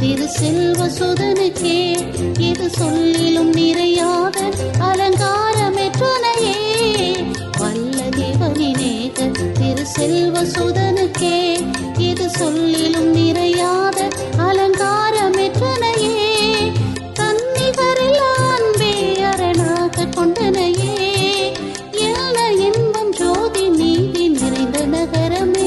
திரு செல்வ சுதனுக்கே எது சொல்லிலும் நிறையாத அலங்காரமே துணையே. வல்ல தேவனே நேக திரு செல்வ சுதனுக்கே எது சொல்லிலும் நிறையாத அலங்காரமே துணையே. தன்னிகரில் அன்பே அரணாக கொண்டனையே, எல்லா இன்பம் ஜோதி நீதி நிறைந்த நகரமே.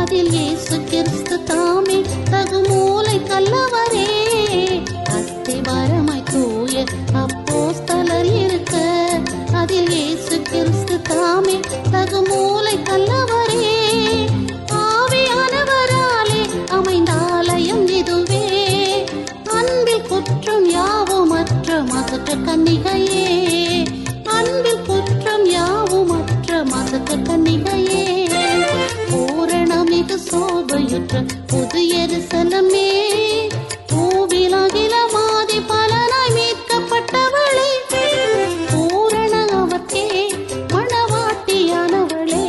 அதில் இயேசு கிறிஸ்து தாமே தகுமூலை கல்லவரே, அத்திமரமாய் தூய அப்போஸ்தலர் இருக்க. அதில் இயேசு கிறிஸ்து தாமே தகுமூலை கல்லவரே, ஆவியானவராலே அமைந்தாலயம் இதுவே, அன்பில் குற்றம் யாவும் மற்ற மகற்ற கன்னிகையே, அன்பில் குற்றம் யாவும் மற்ற மகற்ற கன்னிகையே, சோபையுற்ற புது எருசலமே, பூவிலகில மாதி பலனாய் மீட்கப்பட்டவளே, பூரண அவர்க்கே மணவாட்டியானவளே,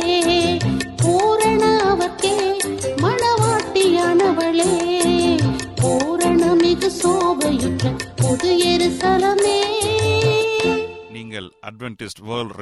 பூரண அவர்க்கே மணவாட்டியானவளே, பூரணமிகு சோபையுற்ற புது எருசலமே. நீங்கள் அட்வென்டிஸ்ட் வேர்ல்ட்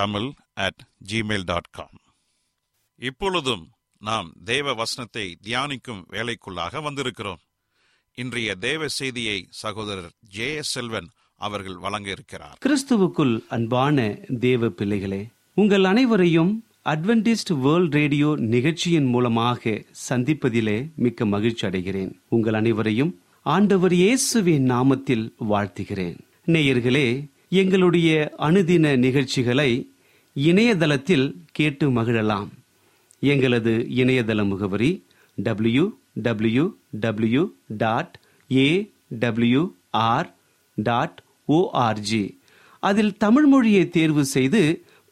tamil@gmail.com. இப்பொழுதும் நாம் தேவ வசனத்தை தியானிக்கும் வேலைக்குள்ளாக வந்திருக்கிறோம். இன்றைய தேவ செய்தியை சகோதரர் ஜே செல்வன் அவர்கள் வழங்க இருக்கிறார். கிறிஸ்துவுக்குள் அன்பான தேவ பிள்ளைகளே, உங்கள் அனைவரையும் அட்வென்டிஸ்ட் வேர்ல்ட் ரேடியோ நிகழ்ச்சியின் மூலமாக சந்திப்பதிலே மிக்க மகிழ்ச்சி அடைகிறேன். உங்கள் அனைவரையும் ஆண்டவர் இயேசுவின் நாமத்தில் வாழ்த்துகிறேன். நேயர்களே, எங்களுடைய அனுதின நிகழ்ச்சிகளை இணையதளத்தில் கேட்டு மகிழலாம். எங்களது இணையதள முகவரி www.awr.org. அதில் தமிழ் மொழியை தேர்வு செய்து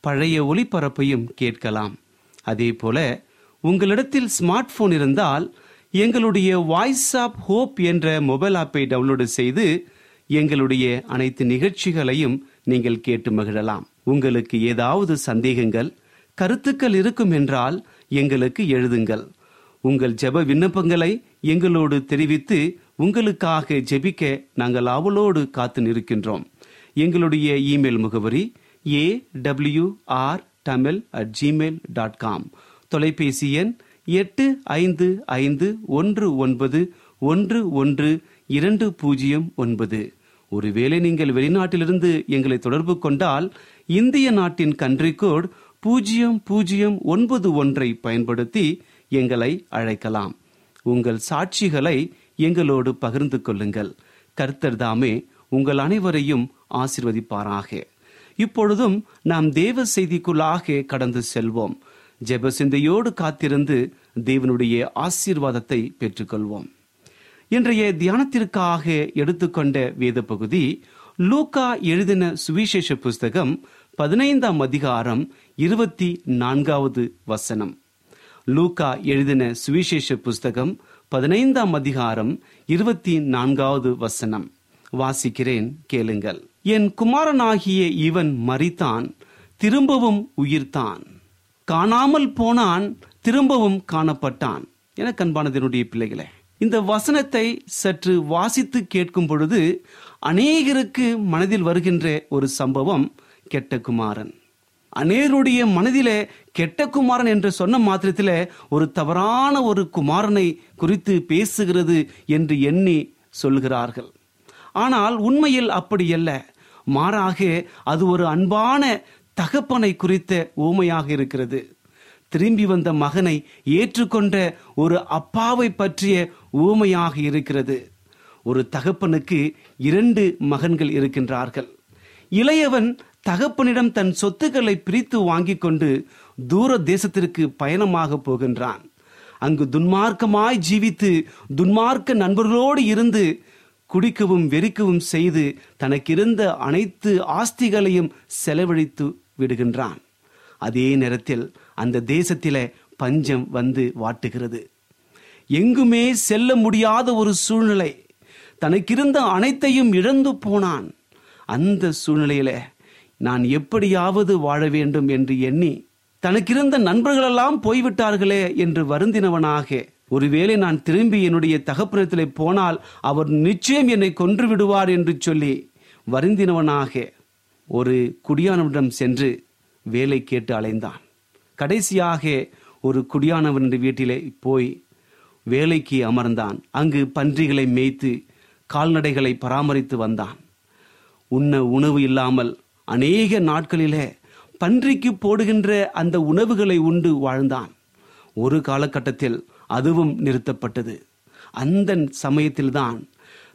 பழைய ஒலிபரப்பையும் கேட்கலாம். அதே போல உங்களிடத்தில் ஸ்மார்ட் போன் இருந்தால் எங்களுடைய வாய்ஸ் ஆப் ஹோப் என்ற மொபைல் ஆப்பை டவுன்லோடு செய்து எங்களுடைய அனைத்து நிகழ்ச்சிகளையும் நீங்கள் கேட்டு மகிழலாம். உங்களுக்கு ஏதாவது சந்தேகங்கள், கருத்துக்கள் இருக்கும் என்றால் எங்களுக்கு எழுதுங்கள். உங்கள் ஜெப விண்ணப்பங்களை எங்களோடு தெரிவித்து உங்களுக்காக ஜெபிக்க நாங்கள் ஆவலோடு காத்து நிற்கின்றோம். எங்களுடைய இமெயில் முகவரி awrtamil@gmail.com. தொலைபேசி எண் 8551911209. ஒருவேளை நீங்கள் வெளிநாட்டிலிருந்து எங்களை தொடர்பு கொண்டால் இந்திய நாட்டின் கண்ட்ரி கோட் 0091 பயன்படுத்தி எங்களை அழைக்கலாம். உங்கள் சாட்சிகளை எங்களோடு பகிர்ந்து கொள்ளுங்கள். கர்த்தர் தாமே உங்கள் அனைவரையும் ஆசீர்வதிப்பாராக. இப்பொழுதும் நாம் தேவ செய்திக்குள்ளாக கடந்து செல்வோம். ஜெப சிந்தையோடு காத்திருந்து தேவனுடைய ஆசீர்வாதத்தை பெற்றுக்கொள்வோம். இன்றைய தியானத்திற்காக எடுத்துக்கொண்ட வேத பகுதி லூக்கா எழுதின சுவிசேஷ புஸ்தகம் 15ஆம் அதிகாரம் 24வது வசனம். லூக்கா எழுதின சுவிசேஷ புஸ்தகம் 15ஆம் அதிகாரம் 24வது வசனம். வாசிக்கிறேன், கேளுங்கள். என் குமாரனாகிய இவன் மரித்தான், திரும்பவும் உயிர்த்தான், காணாமல் போனான், திரும்பவும் காணப்பட்டான். என கண்பானதனுடைய பிள்ளைகளே, இந்த வசனத்தை சற்று வாசித்து கேட்கும் பொழுது அநேகருக்கு மனதில் வருகின்ற ஒரு சம்பவம் கெட்ட குமாரன். அநேகருடைய மனதிலே கெட்ட குமாரன் என்று சொன்ன மாத்திரத்தில் ஒரு தவறான ஒரு குமாரனை குறித்து பேசுகிறது என்று எண்ணி சொல்கிறார்கள். ஆனால் உண்மையில் அப்படி அல்ல. மாறாக அது ஒரு அன்பான தகப்பனை குறித்த ஓமையாக இருக்கிறது. திரும்பி வந்த மகனை ஏற்றுக்கொண்ட ஒரு அப்பாவை பற்றிய ஓமையாக இருக்கிறது. ஒரு தகப்பனுக்கு 2 மகன்கள் இருக்கின்றார்கள். இளையவன் தகப்பனிடம் தன் சொத்துக்களை பிரித்து வாங்கி கொண்டு தூர தேசத்திற்கு பயணமாக போகின்றான். அங்கு துன்மார்க்கமாய் ஜீவித்து துன்மார்க்க நண்பர்களோடு இருந்து குடிக்கவும் வெறிக்கவும் செய்து தனக்கிருந்த அனைத்து ஆஸ்திகளையும் செலவழித்து விடுகின்றான். அதே நேரத்தில் அந்த தேசத்திலே பஞ்சம் வந்து வாட்டுகிறது. எங்குமே செல்ல முடியாத ஒரு சூழ்நிலை. தனக்கிருந்த அனைத்தையும் இழந்து போனான். அந்த சூழ்நிலையில நான் எப்படியாவது வாழ வேண்டும் என்று எண்ணி தனக்கிருந்த நண்பர்களெல்லாம் போய்விட்டார்களே என்று வருந்தினவனாக, ஒருவேளை நான் திரும்பி என்னுடைய தகப்பனிடத்திலே போனால் அவர் நிச்சயம் என்னை கொன்று விடுவார் என்று சொல்லி வருந்தினவனாக ஒரு குடியானவனிடம் சென்று வேலை கேட்டு அலைந்தான். கடைசியாக ஒரு குடியானவன் வீட்டிலே போய் வேலைக்கு அமர்ந்தான். அங்கு பன்றிகளை மேய்த்து கால்நடைகளை பராமரித்து வந்தான். உண்ண உணவு இல்லாமல் அநேக நாட்களிலே பன்றிக்கு போடுகின்ற அந்த உணவுகளை உண்டு வாழ்ந்தான். ஒரு காலகட்டத்தில் அதுவும் நிறுத்தப்பட்டது. அந்த சமயத்தில்தான்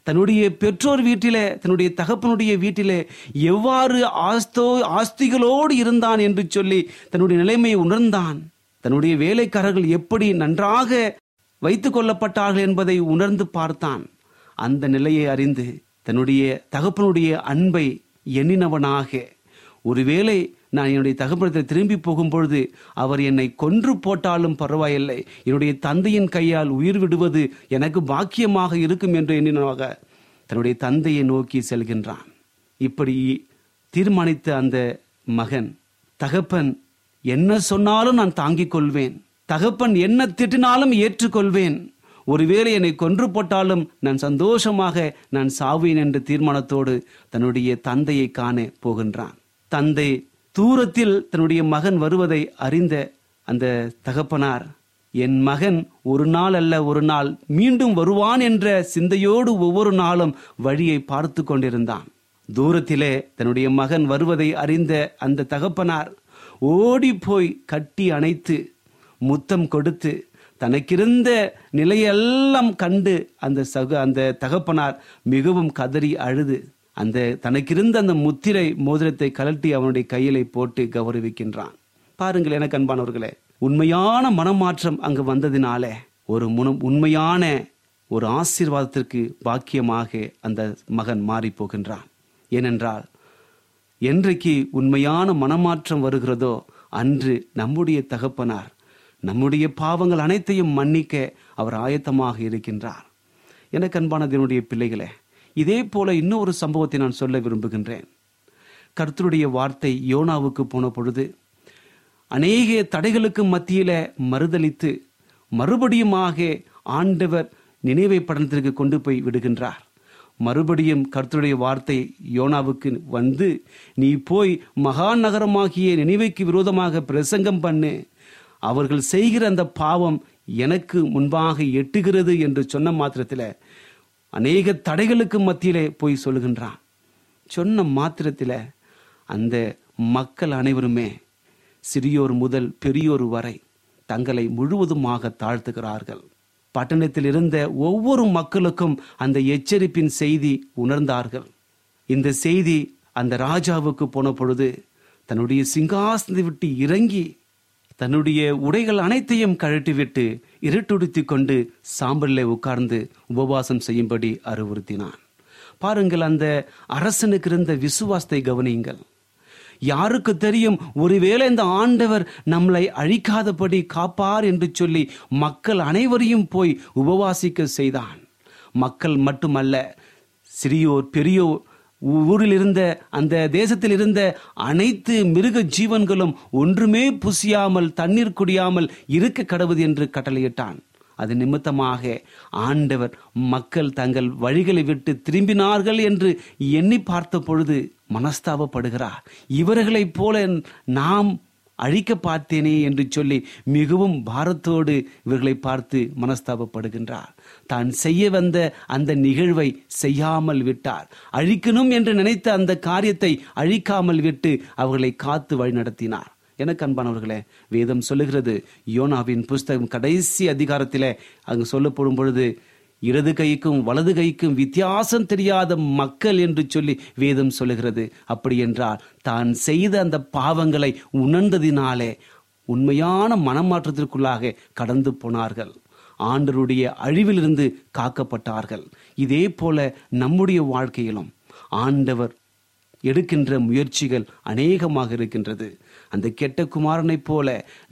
தன்னுடைய பெற்றோர் வீட்டிலே, தன்னுடைய தகப்பனுடைய வீட்டிலே எவ்வாறு ஆஸ்திகளோடு இருந்தான் என்று சொல்லி தன்னுடைய நிலைமையை உணர்ந்தான். தன்னுடைய வேலைக்காரர்கள் எப்படி நன்றாக வைத்து கொள்ளப்பட்டார்கள் என்பதை உணர்ந்து பார்த்தான். அந்த நிலையை அறிந்து தன்னுடைய தகப்பனுடைய அன்பை எண்ணினவனாக, ஒருவேளை நான் என்னுடைய தகப்பனிடத்தில் திரும்பி போகும்பொழுது அவர் என்னை கொன்று போட்டாலும் பரவாயில்லை, என்னுடைய தந்தையின் கையால் உயிர் விடுவது எனக்கு பாக்கியமாக இருக்கும் என்று எண்ணினவனாக தன்னுடைய தந்தையை நோக்கி செல்கின்றான். இப்படி தீர்மானித்த அந்த மகன், தகப்பன் என்ன சொன்னாலும் நான் தாங்கிக் கொள்வேன், தகப்பன் என்ன திட்டினாலும் ஏற்றுக்கொள்வேன், ஒருவேளை என்னை கொன்று போட்டாலும் நான் சந்தோஷமாக நான் சாவேன் என்ற தீர்மானத்தோடு தன்னுடைய தந்தையை காண போகின்றான். தந்தை தூரத்தில் தன்னுடைய மகன் வருவதை அறிந்த அந்த தகப்பனார், என் மகன் ஒரு நாள் அல்ல ஒரு நாள் மீண்டும் வருவான் என்ற சிந்தையோடு ஒவ்வொரு நாளும் வழியை பார்த்து கொண்டிருந்தான். தூரத்திலே தன்னுடைய மகன் வருவதை அறிந்த அந்த தகப்பனார் ஓடி போய் கட்டி அணைத்து முத்தம் கொடுத்து தனக்கிருந்த நிலையெல்லாம் கண்டு அந்த தகப்பனார் மிகவும் கதறி அழுது அந்த தனக்கிருந்த அந்த முத்திரை மோதிரத்தை கழட்டி அவனுடைய கையிலை போட்டு கௌரவிக்கின்றான். பாருங்கள் எனக்கு அன்பானவர்களே, உண்மையான மனமாற்றம் அங்கு வந்ததினாலே ஒரு உண்மையான ஒரு ஆசீர்வாதத்திற்கு பாக்கியமாக அந்த மகன் மாறி போகின்றான். ஏனென்றால் என்றைக்கு உண்மையான மனமாற்றம் வருகிறதோ அன்று நம்முடைய தகப்பனார் நம்முடைய பாவங்கள் அனைத்தையும் மன்னிக்க அவர் ஆயத்தமாக இருக்கின்றார். எனக்கு அன்பானதனுடைய பிள்ளைகளே, இதே போல இன்னொரு சம்பவத்தை நான் சொல்ல விரும்புகின்றேன். கர்த்தருடைய வார்த்தை யோனாவுக்கு போன பொழுது அநேக தடைகளுக்கு மத்தியில மறுதளித்து மறுபடியுமாக ஆண்டவர் நினைவை பட்டணத்திற்கு கொண்டு போய் விடுகின்றார். மறுபடியும் கர்த்தருடைய வார்த்தை யோனாவுக்கு வந்து, நீ போய் மகா நகரமாகிய நினைவைக்கு விரோதமாக பிரசங்கம் பண்ணு, அவர்கள் செய்கிற அந்த பாவம் எனக்கு முன்பாக எட்டுகிறது என்று சொன்ன மாத்திரத்தில் அநேக தடைகளுக்கு மத்தியிலே போய் சொல்லுகின்றான். சொன்ன மாத்திரத்தில் அந்த மக்கள் அனைவருமே சிறியோர் முதல் பெரியோர் வரை தங்களை முழுவதுமாக தாழ்த்துகிறார்கள். பட்டணத்தில் இருந்த ஒவ்வொரு மக்களுக்கும் அந்த எச்சரிப்பின் செய்தி உணர்ந்தார்கள். இந்த செய்தி அந்த ராஜாவுக்கு போன பொழுது தன்னுடைய சிங்காசனத்தை விட்டு இறங்கி தன்னுடைய உடைகள் அனைத்தையும் கழட்டிவிட்டு இருட்டுடுத்தி கொண்டு சாம்பலிலே உட்கார்ந்து உபவாசம் செய்யும்படி அறிவுறுத்தினான். பாருங்கள், அந்த அரசனுக்கு இருந்த விசுவாசத்தை கவனியுங்கள். யாருக்கு தெரியும், ஒருவேளை இந்த ஆண்டவர் நம்மளை அழிக்காதபடி காப்பார் என்று சொல்லி மக்கள் அனைவரையும் போய் உபவாசிக்க செய்தான். மக்கள் மட்டுமல்ல, சிறியோர் பெரியோர், ஊரில் இருந்த அந்த தேசத்தில் இருந்த அனைத்து மிருக ஜீவன்களும் ஒன்றுமே புசியாமல் தண்ணீர் குடியாமல் இருக்க கடவுது என்று கட்டளையிட்டான். அது நிமித்தமாக ஆண்டவர் மக்கள் தங்கள் வழிகளை விட்டு திரும்பினார்கள் என்று எண்ணி பார்த்த பொழுது மனஸ்தாபப்படுகிறார். இவர்களைப் போல நாம் அழிக்க பார்த்தேனே என்று சொல்லி மிகவும் பாரத்தோடு இவர்களை பார்த்து மனஸ்தாபப்படுகின்றார். தான் செய்ய வந்த அந்த நிகழ்வை செய்யாமல் விட்டார். அழிக்கணும் என்று நினைத்த அந்த காரியத்தை அழிக்காமல் விட்டு அவர்களை காத்து வழிநடத்தினார். எனக்கு அன்பானவர்களே, வேதம் சொல்லுகிறது, யோனாவின் புஸ்தகம் கடைசி அதிகாரத்தில் அங்கு சொல்லப்படும் பொழுது, இடது கைக்கும் வலது கைக்கும் வித்தியாசம் தெரியாத மக்கள் என்று சொல்லி வேதம் சொல்லுகிறது. அப்படி என்றால் தான் செய்த அந்த பாவங்களை உணர்ந்ததினாலே உண்மையான மனமாற்றத்திற்குள்ளாக கடந்து போனார்கள். ஆண்டருடைய அழிவிலிருந்து காக்கப்பட்டார்கள். இதே போல நம்முடைய வாழ்க்கையிலும் ஆண்டவர் எடுக்கின்ற முயற்சிகள் அநேகமாக இருக்கின்றது. அந்த கெட்ட குமாரனைப் போல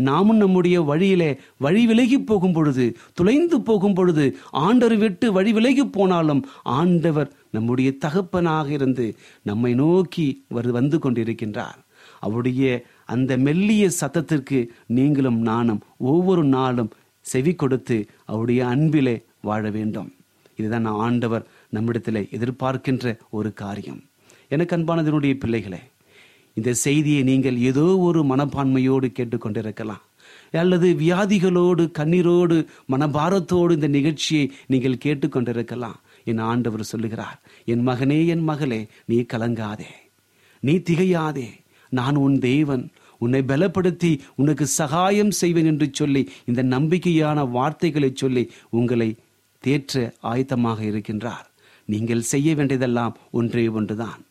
நாமும் நம்முடைய வழியிலே வழி விலகி போகும் பொழுது, துளைந்து போகும் பொழுது, ஆண்டவர் விட்டு வழி விலகி போனாலும் ஆண்டவர் நம்முடைய தகப்பனாக இருந்து நம்மை நோக்கி வந்து கொண்டிருக்கின்றார். அவருடைய அந்த மெல்லிய சத்தத்திற்கு நீங்களும் நானும் ஒவ்வொரு நாளும் செவி கொடுத்து அவருடைய அன்பிலே வாழ வேண்டும். இதுதான் ஆண்டவர் நம்மிடத்தில் எதிர்பார்க்கின்ற ஒரு காரியம். எனக்கு அன்பானதனுடைய பிள்ளைகளே, இந்த செய்தியை நீங்கள் ஏதோ ஒரு மனப்பான்மையோடு கேட்டுக்கொண்டிருக்கலாம், அல்லது வியாதிகளோடு கண்ணீரோடு மனபாரத்தோடு இந்த நிகழ்ச்சியை நீங்கள் கேட்டுக்கொண்டிருக்கலாம். என் ஆண்டவர் சொல்லுகிறார், என் மகனே என் மகளே, நீ கலங்காதே, நீ திகையாதே, நான் உன் தேவன், உன்னை பலப்படுத்தி உனக்கு சகாயம் செய்வேன் என்று சொல்லி இந்த நம்பிக்கையான வார்த்தைகளை சொல்லி உங்களை தேற்ற ஆயத்தமாக இருக்கின்றார். நீங்கள் செய்ய வேண்டியதெல்லாம் ஒன்றே ஒன்றுதான்.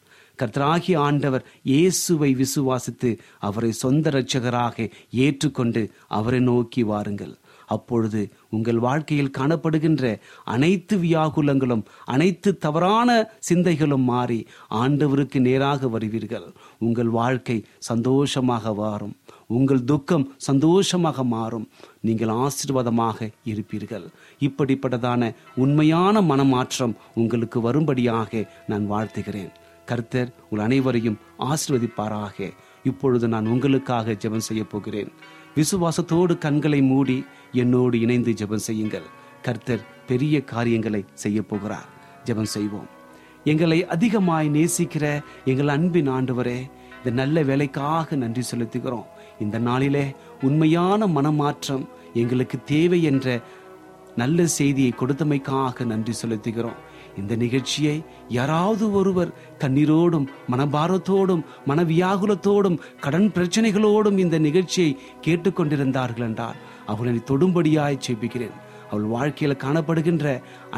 கர்த்தராகிய ஆண்டவர் இயேசுவை விசுவாசித்து அவரை சொந்த இரட்சகராக ஏற்றுக்கொண்டு அவரை நோக்கி வாருங்கள். அப்பொழுது உங்கள் வாழ்க்கையில் காணப்படுகின்ற அனைத்து வியாகுலங்களும் அனைத்து தவறான சிந்தைகளும் மாறி ஆண்டவருக்கு நேராக வருவீர்கள். உங்கள் வாழ்க்கை சந்தோஷமாக மாறும், உங்கள் துக்கம் சந்தோஷமாக மாறும், நீங்கள் ஆசீர்வாதமாக இருப்பீர்கள். இப்படிப்பட்டதான உண்மையான மனமாற்றம் உங்களுக்கு வரும்படியாக நான் வாழ்த்துகிறேன். கர்த்தர் உங்கள் அனைவரையும் ஆசீர்வதிப்பாராக. இப்பொழுது நான் உங்களுக்காக ஜெபம் செய்ய போகிறேன். விசுவாசத்தோடு கண்களை மூடி என்னோடு இணைந்து ஜெபம் செய்யுங்கள். கர்த்தர் பெரிய காரியங்களை செய்ய போகிறார். ஜெபம் செய்வோம். எங்களை அதிகமாய் நேசிக்கிற எங்கள் அன்பின் ஆண்டவரே, இந்த நல்ல வேலைக்காக நன்றி செலுத்துகிறோம். இந்த நாளிலே உண்மையான மனமாற்றம் எங்களுக்கு தேவை என்ற நல்ல செய்தியை கொடுத்தமைக்காக நன்றி செலுத்துகிறோம். இந்த நிகழ்ச்சியை யாராவது ஒருவர் கண்ணீரோடும் மனபாரத்தோடும் மனவியாகுலத்தோடும் கடன் பிரச்சனைகளோடும் இந்த நிகழ்ச்சியை கேட்டுக்கொண்டிருந்தார்கள் என்றால் அவர்களை தொடும்படியாய் செபிக்கிறேன். அவள் வாழ்க்கையில் காணப்படுகின்ற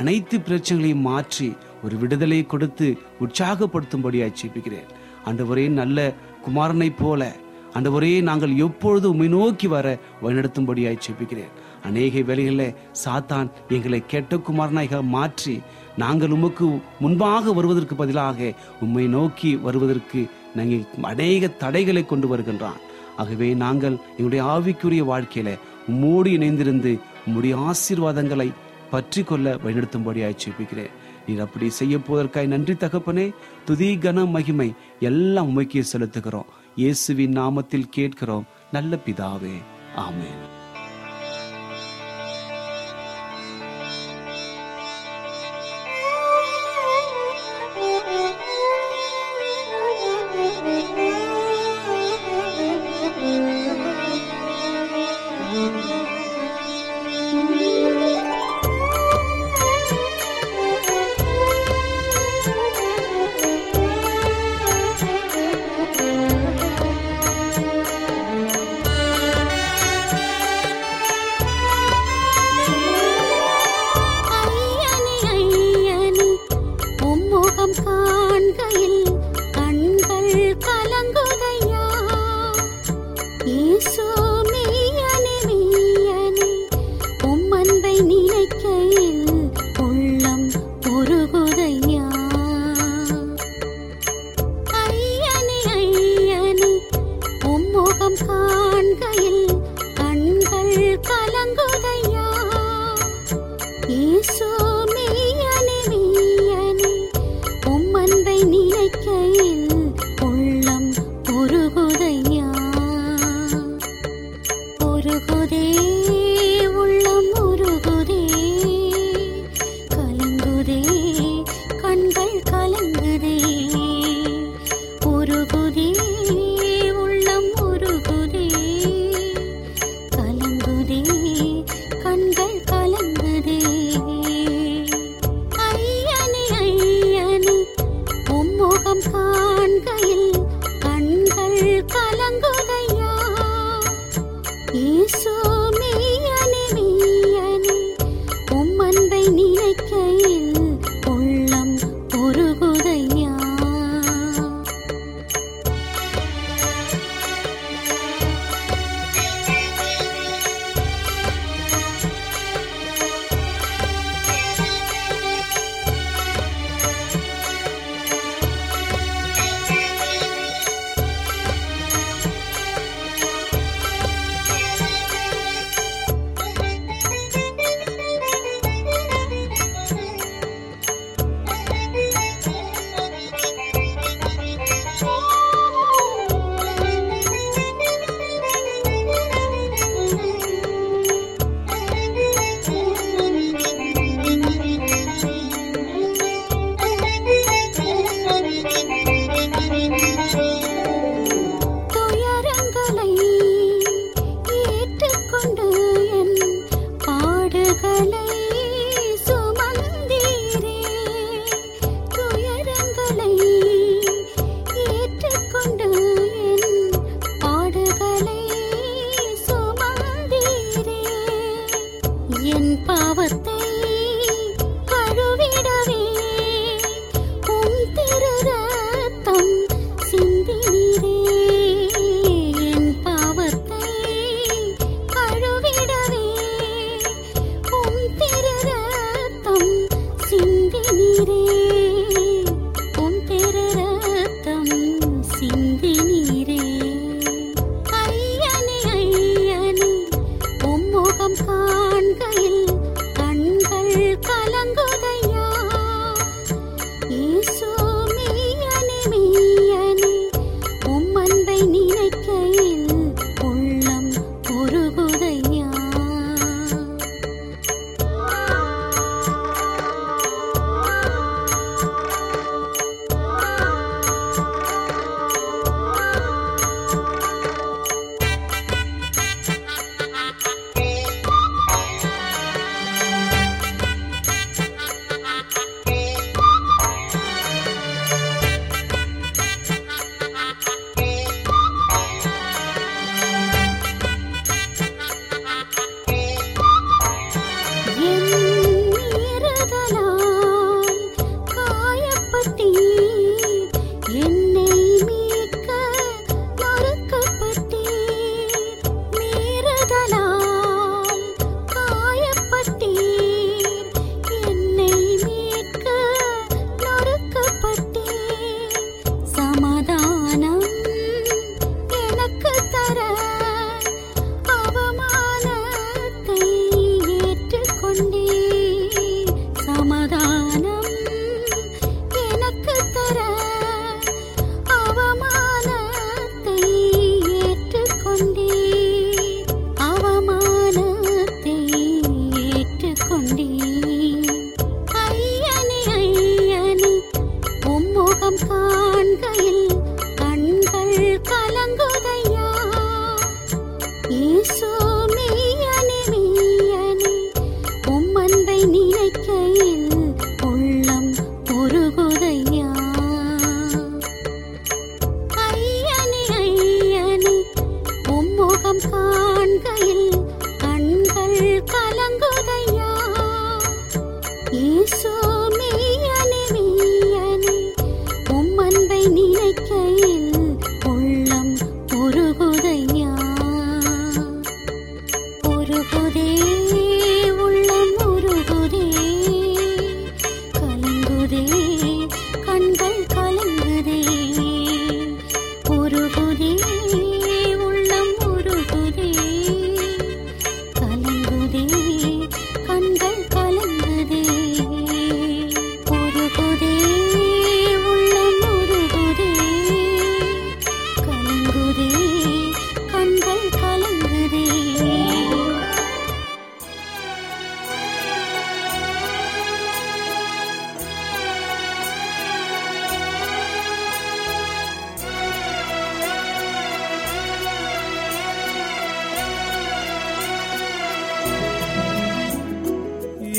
அனைத்து பிரச்சனைகளையும் மாற்றி ஒரு விடுதலை கொடுத்து உற்சாகப்படுத்தும்படியாய் செபிக்கிறேன். ஆண்டவரே, நல்ல குமாரனை போல ஆண்டவரே, நாங்கள் எப்பொழுது உம்மை நோக்கி வர வழிநடத்தும்படியாய் செபிக்கிறேன். அநேக வேளைகளில் சாத்தான் எங்களை கெட்ட குமாரனாக மாற்றி நாங்கள் உமக்கு முன்பாக வருவதற்கு பதிலாக உம்மை நோக்கி வருவதற்கு நாங்கள் அநேக தடைகளை கொண்டு வருகின்றான். ஆகவே நாங்கள் எங்களுடைய ஆவிக்குரிய வாழ்க்கையில உம்மோடு இணைந்திருந்து உம்முடைய ஆசீர்வாதங்களை பற்றி கொள்ள வழிநடத்தும்படியாய் செபிக்கிறேன். நீர் அப்படி செய்ய போவதற்காய் நன்றி தகப்பனே. துதி கன மகிமை எல்லாம் உமக்கே செலுத்துகிறோம். இயேசுவின் நாமத்தில் கேட்கிறோம் நல்ல பிதாவே, ஆமென். கண்கள் கலங்குதே. என் பாவத்தை கழுவிடவே உம் திரு இரத்தம் சிந்தினீரே. என் பாவத்தை கழுவிடவே உம் திரு இரத்தம் சிந்தினீரே. உம் திரு இரத்தம் சிந்தினீரே. ஐயனே ஐயனே உம் முகம் காண்கையில் கண்கள் கலங்குதையா. இயேசு மெய்யனே மெய்யனே உம் அன்பை நினைக்கையில் உள்ளம் உருகுதையா.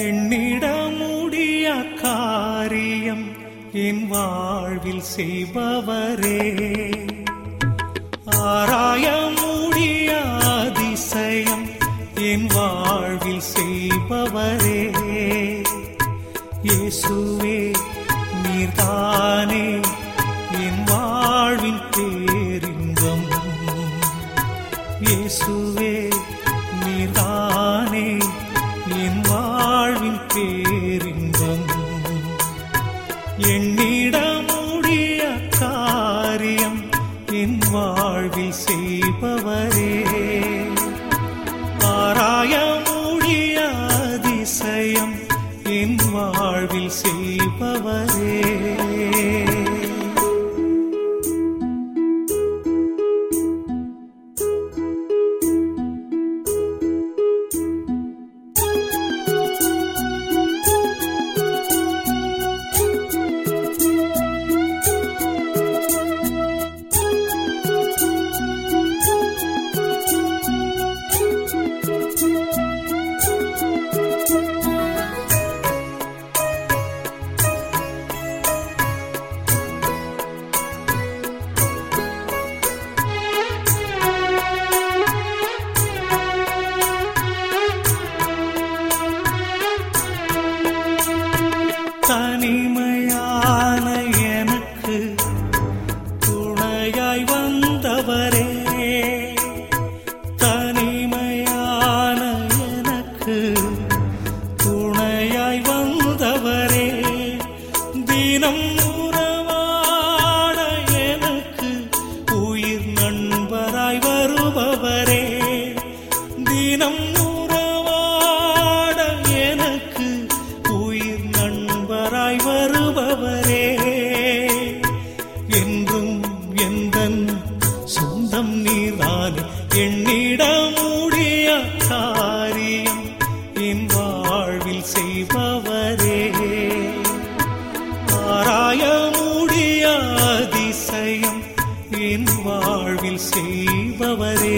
எண்ணிட முடிய காரியம் என் வாழ்வில் செய்பவரே, ஆராய முடிய அதிசயம் என் வாழ்வில் செய்பவரே. இயேசுவே நீர்தானே என் வாழ்வின் பேரின்பம். இயேசுவே நீர்தானே என் வாழ்வின் பேரின்பம். என்னிட முடிய காரியம் என் வாழ்வில் செய்பவரே, ஆராய முடிய அதிசயம் என் வாழ்வில் செய்பவரே. செய்பவரே, ஆராய முடிய அதிசயம் என் வாழ்வில் செய்பவரே.